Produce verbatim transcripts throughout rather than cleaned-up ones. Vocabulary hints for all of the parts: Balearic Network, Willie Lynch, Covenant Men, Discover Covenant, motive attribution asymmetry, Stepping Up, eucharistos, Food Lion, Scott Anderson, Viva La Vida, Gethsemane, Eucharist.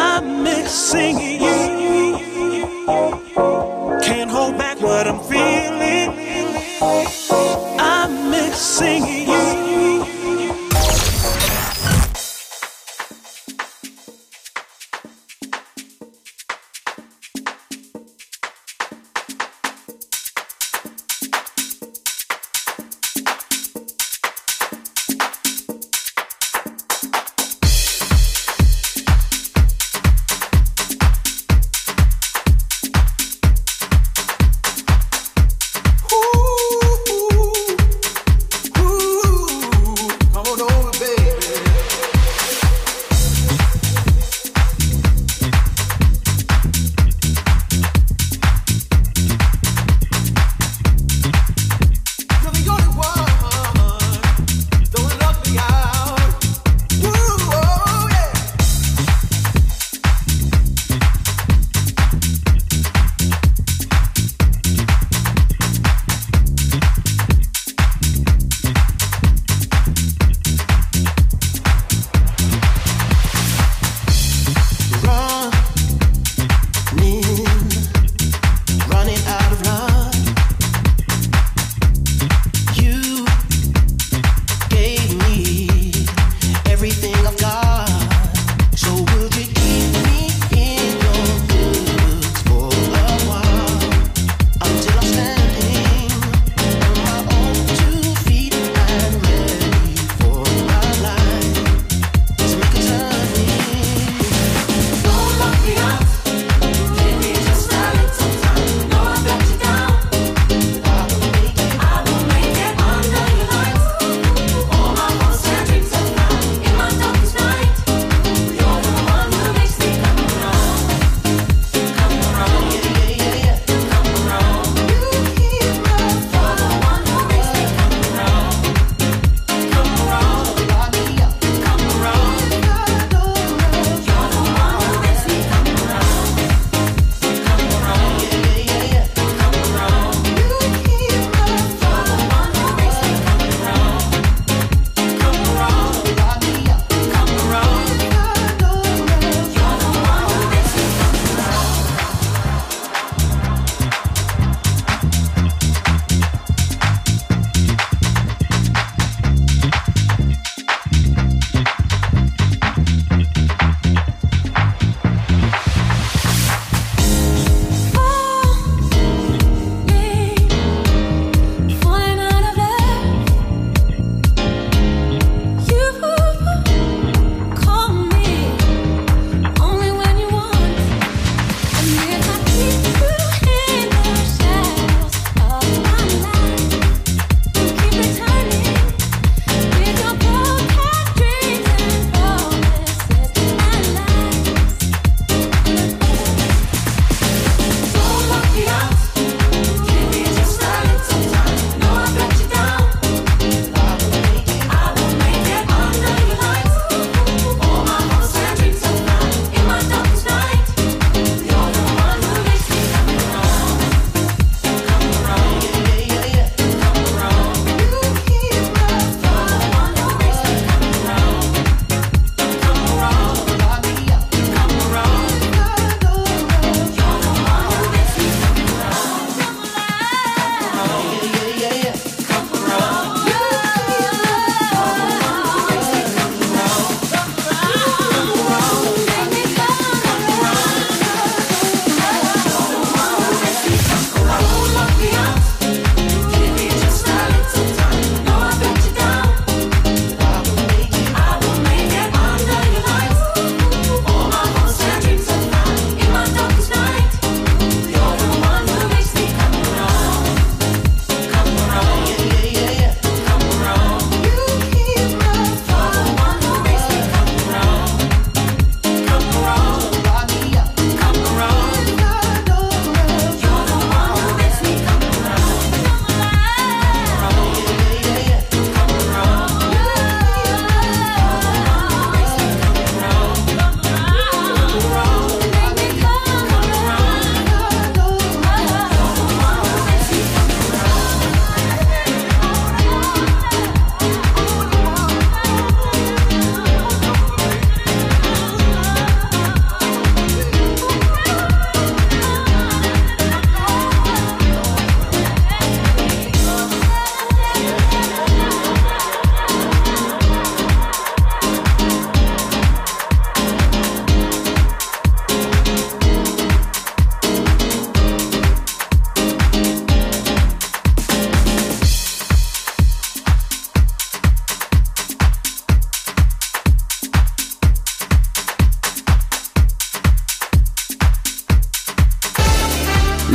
I miss singing. Can't hold back what I'm feeling. I miss singing.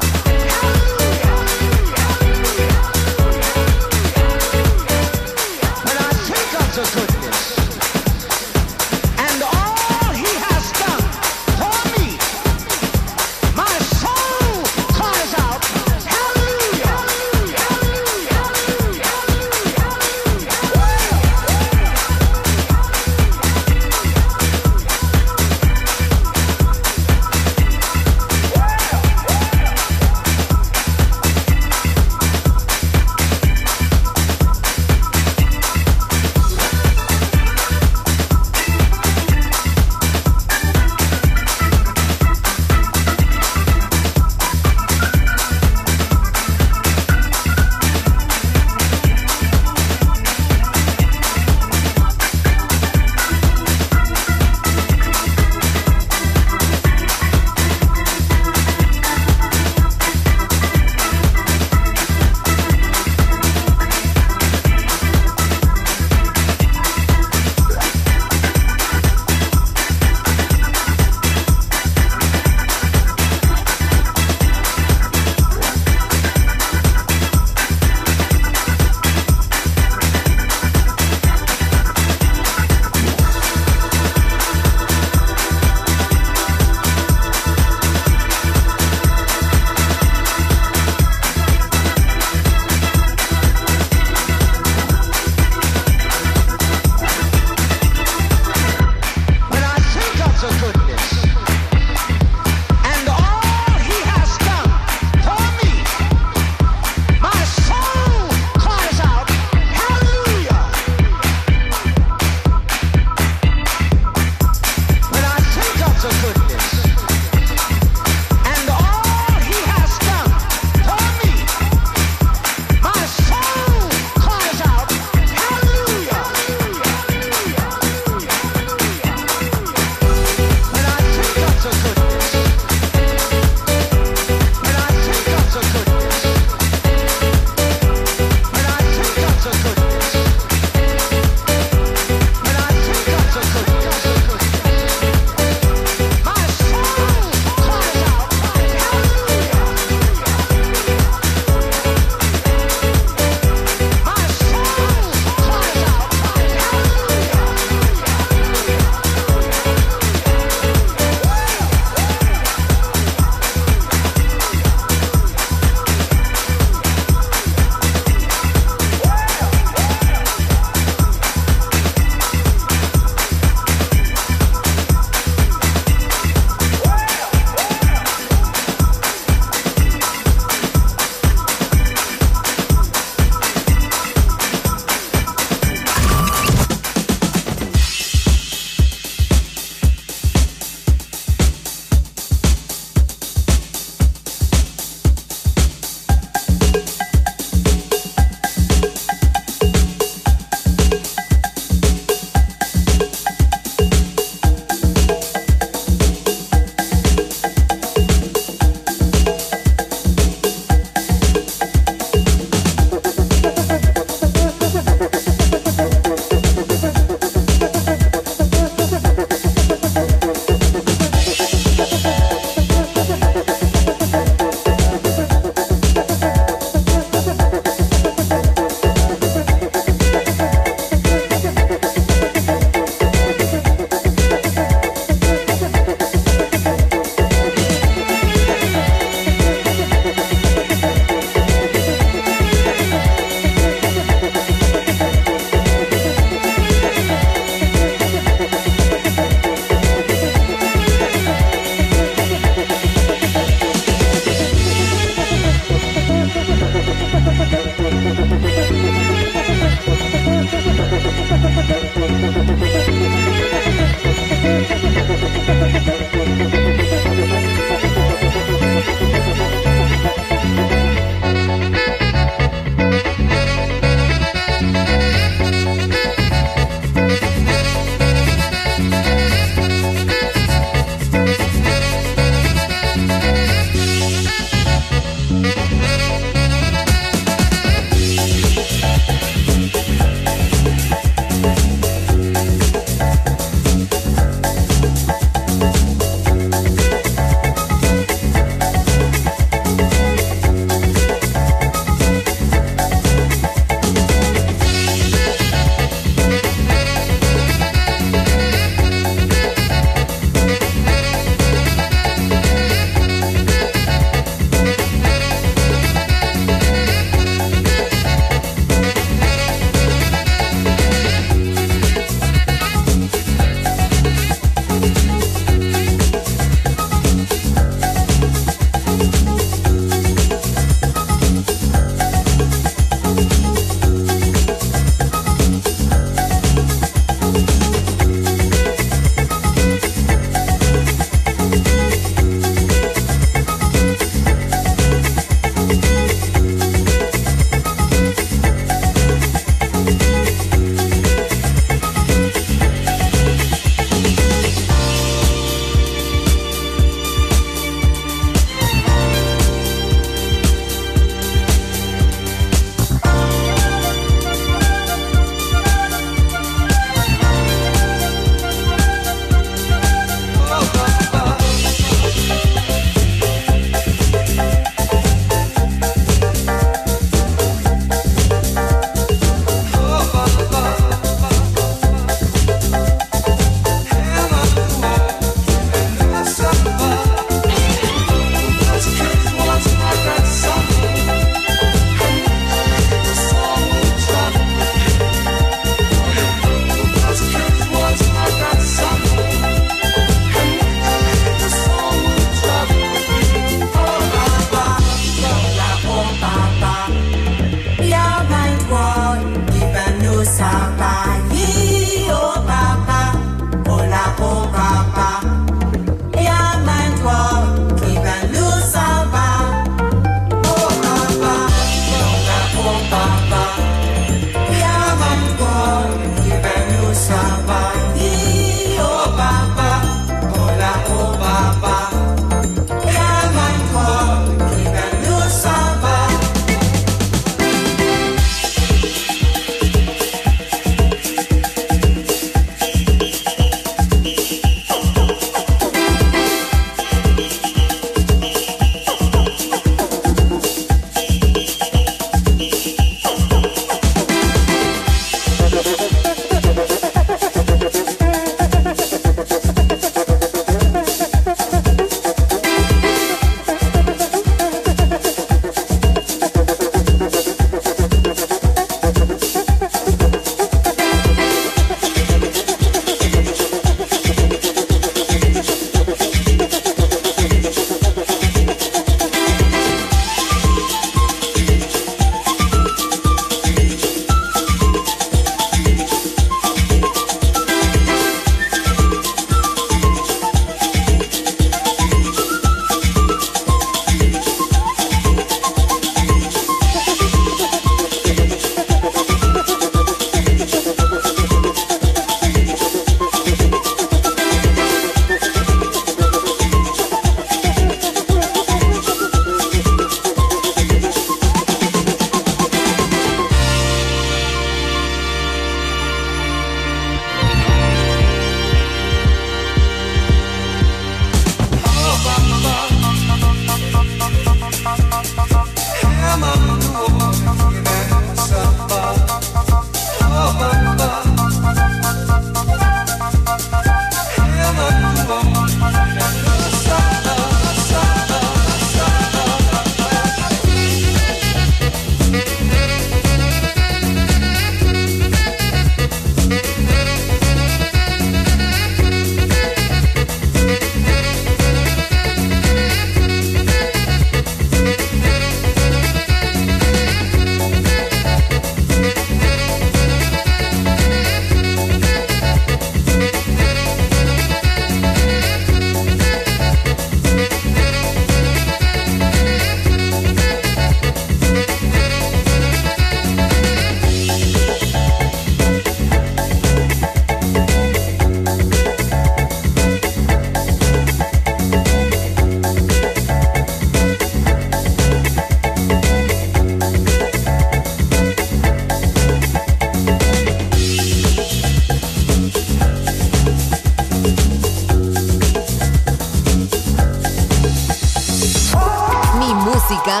música,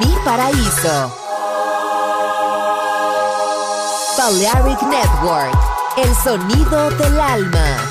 mi paraíso. Balearic Network, el sonido del alma.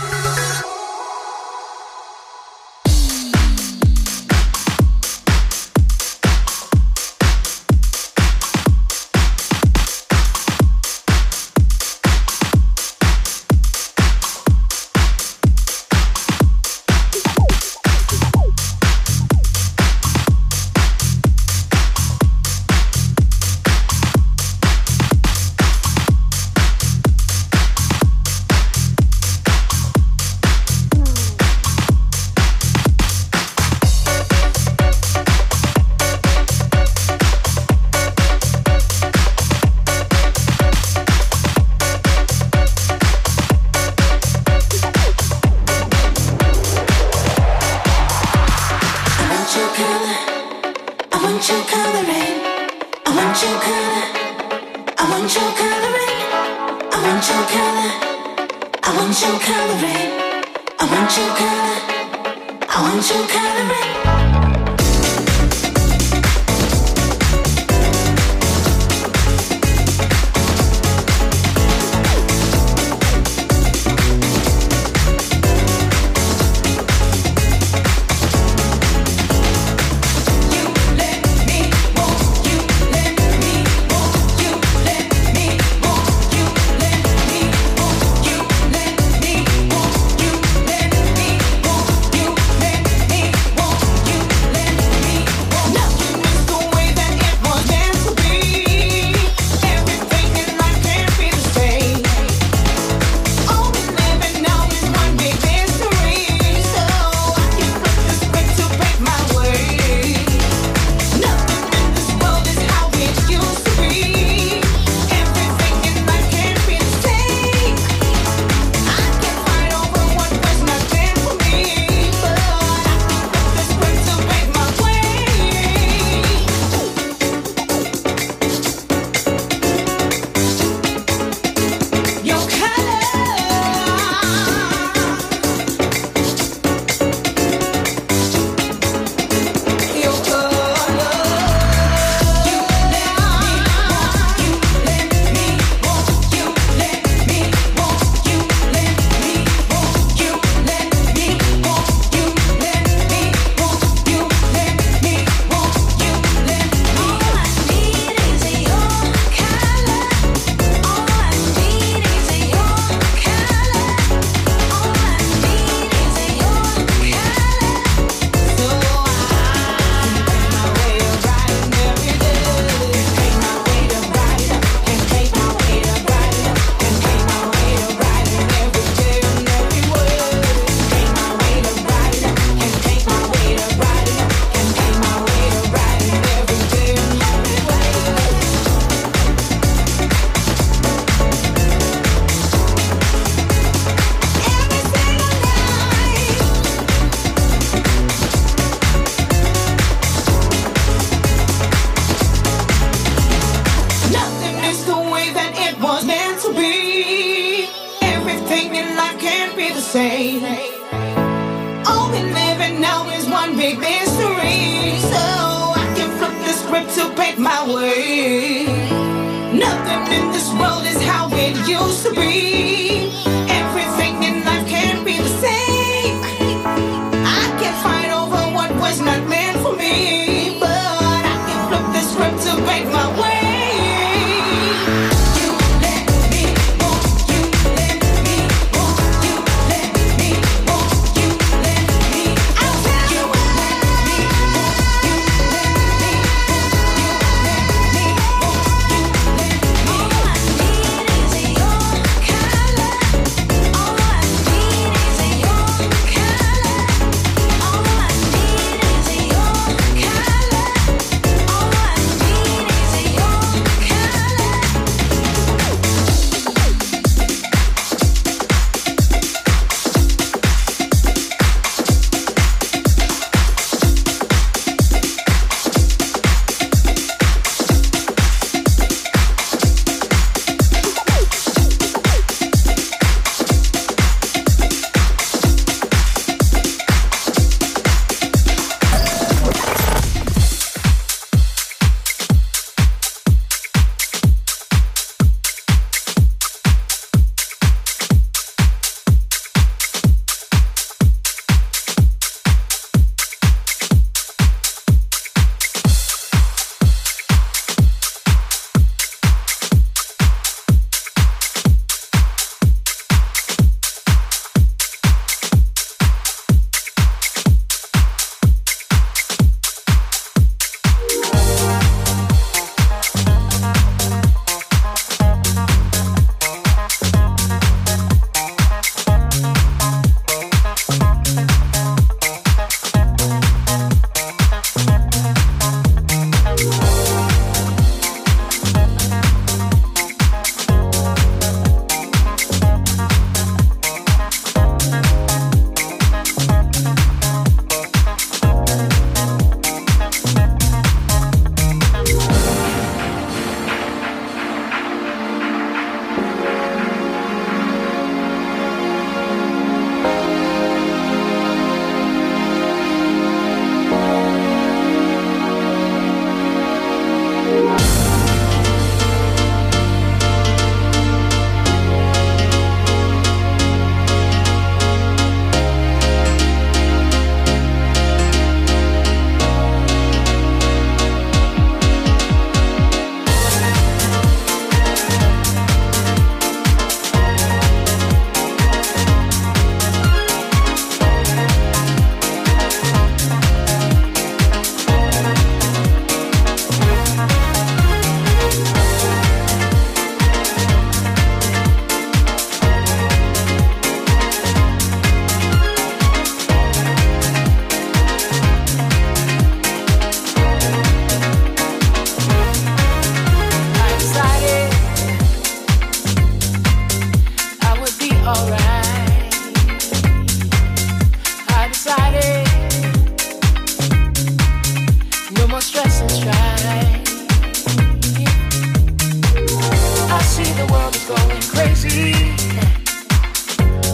going crazy.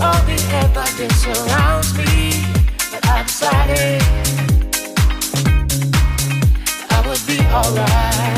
All the head like this surrounds me, but I decided I would be alright.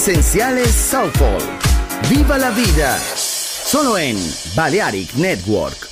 Esenciales Southall. ¡Viva la vida! Solo en Balearic Network.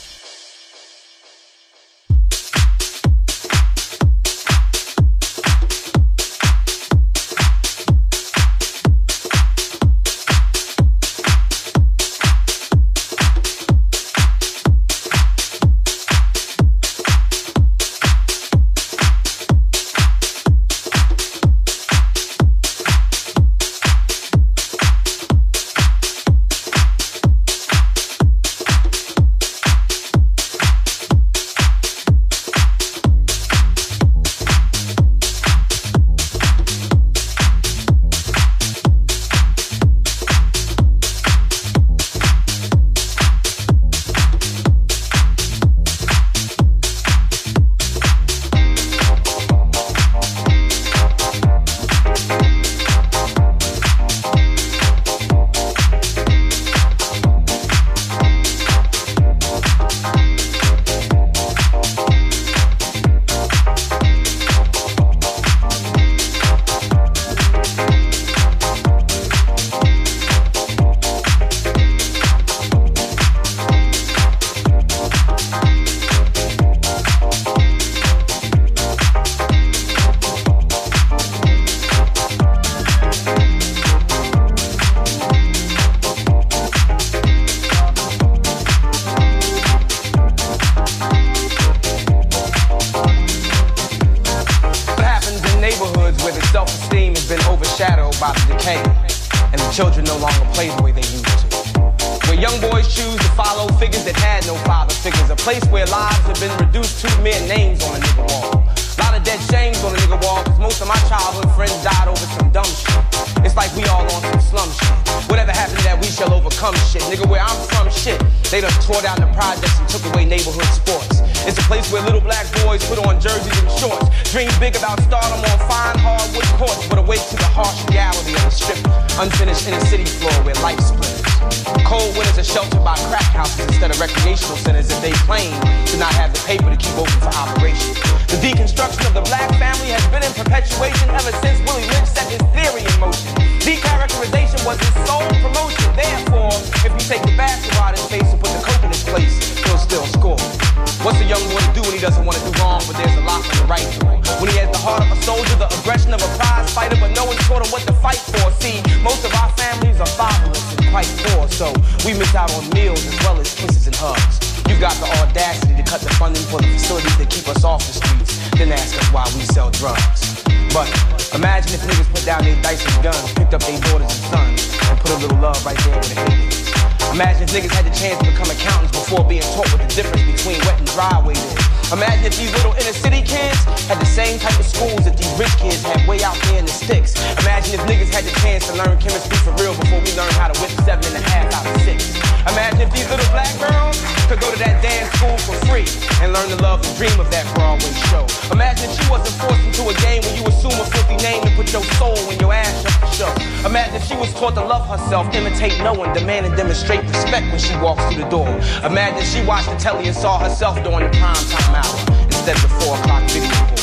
Telly and saw herself during the prime time hour instead of the four o'clock video board.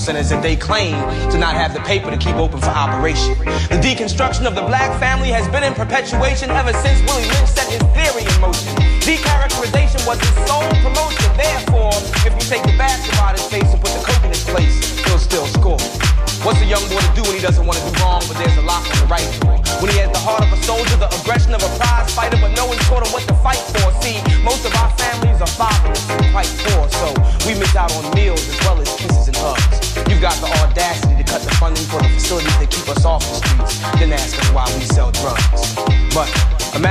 Centers that they claim to not have the paper to keep open for operation. The deconstruction of the black family has been in perpetuation ever since Willie Lynch set his theory in motion. Decharacterization was his sole promotion. Therefore, if you take the basketball out of his face and put the coke in his place, he'll still score. What's a young boy to do when he doesn't want to do wrong, but there's a lot on the right door? When he has the heart of a soldier, the aggression of a prize fighter, but no one taught him what to fight for. See, most of our families are fatherless and quite poor, so we miss out on meals as well as kisses and hugs. You've got the audacity to cut the funding for the facilities that keep us off the streets, then ask us why we sell drugs. But imagine if niggas put down their dice and guns,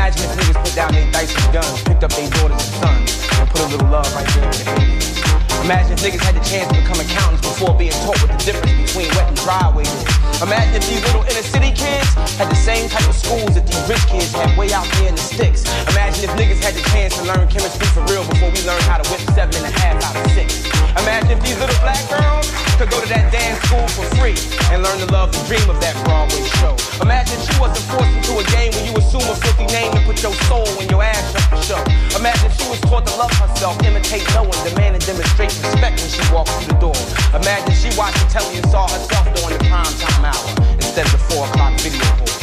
picked up their daughters and sons, and put a little love right there in the eighties. Imagine if niggas had the chance to become accountants before being taught what the difference between wet and dry wages. Imagine if these little inner city kids had the same type of schools that these rich kids had way out there in the sticks. Imagine if niggas had the chance to learn chemistry for real before we learned how to whip seven and a half out of six. Imagine if these little black girls could go to that damn school for free and learn to love the dream of that Broadway show. Imagine she wasn't forced into a game when you assume a filthy name and put your soul in your ass up the show. Imagine she was taught to love herself, imitate no one, demand and demonstrate respect when she walked through the door. Imagine she watched the telly and saw herself during the prime time hour instead of the four o'clock video board.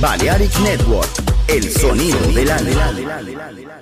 Balearic Network, el sonido del alma.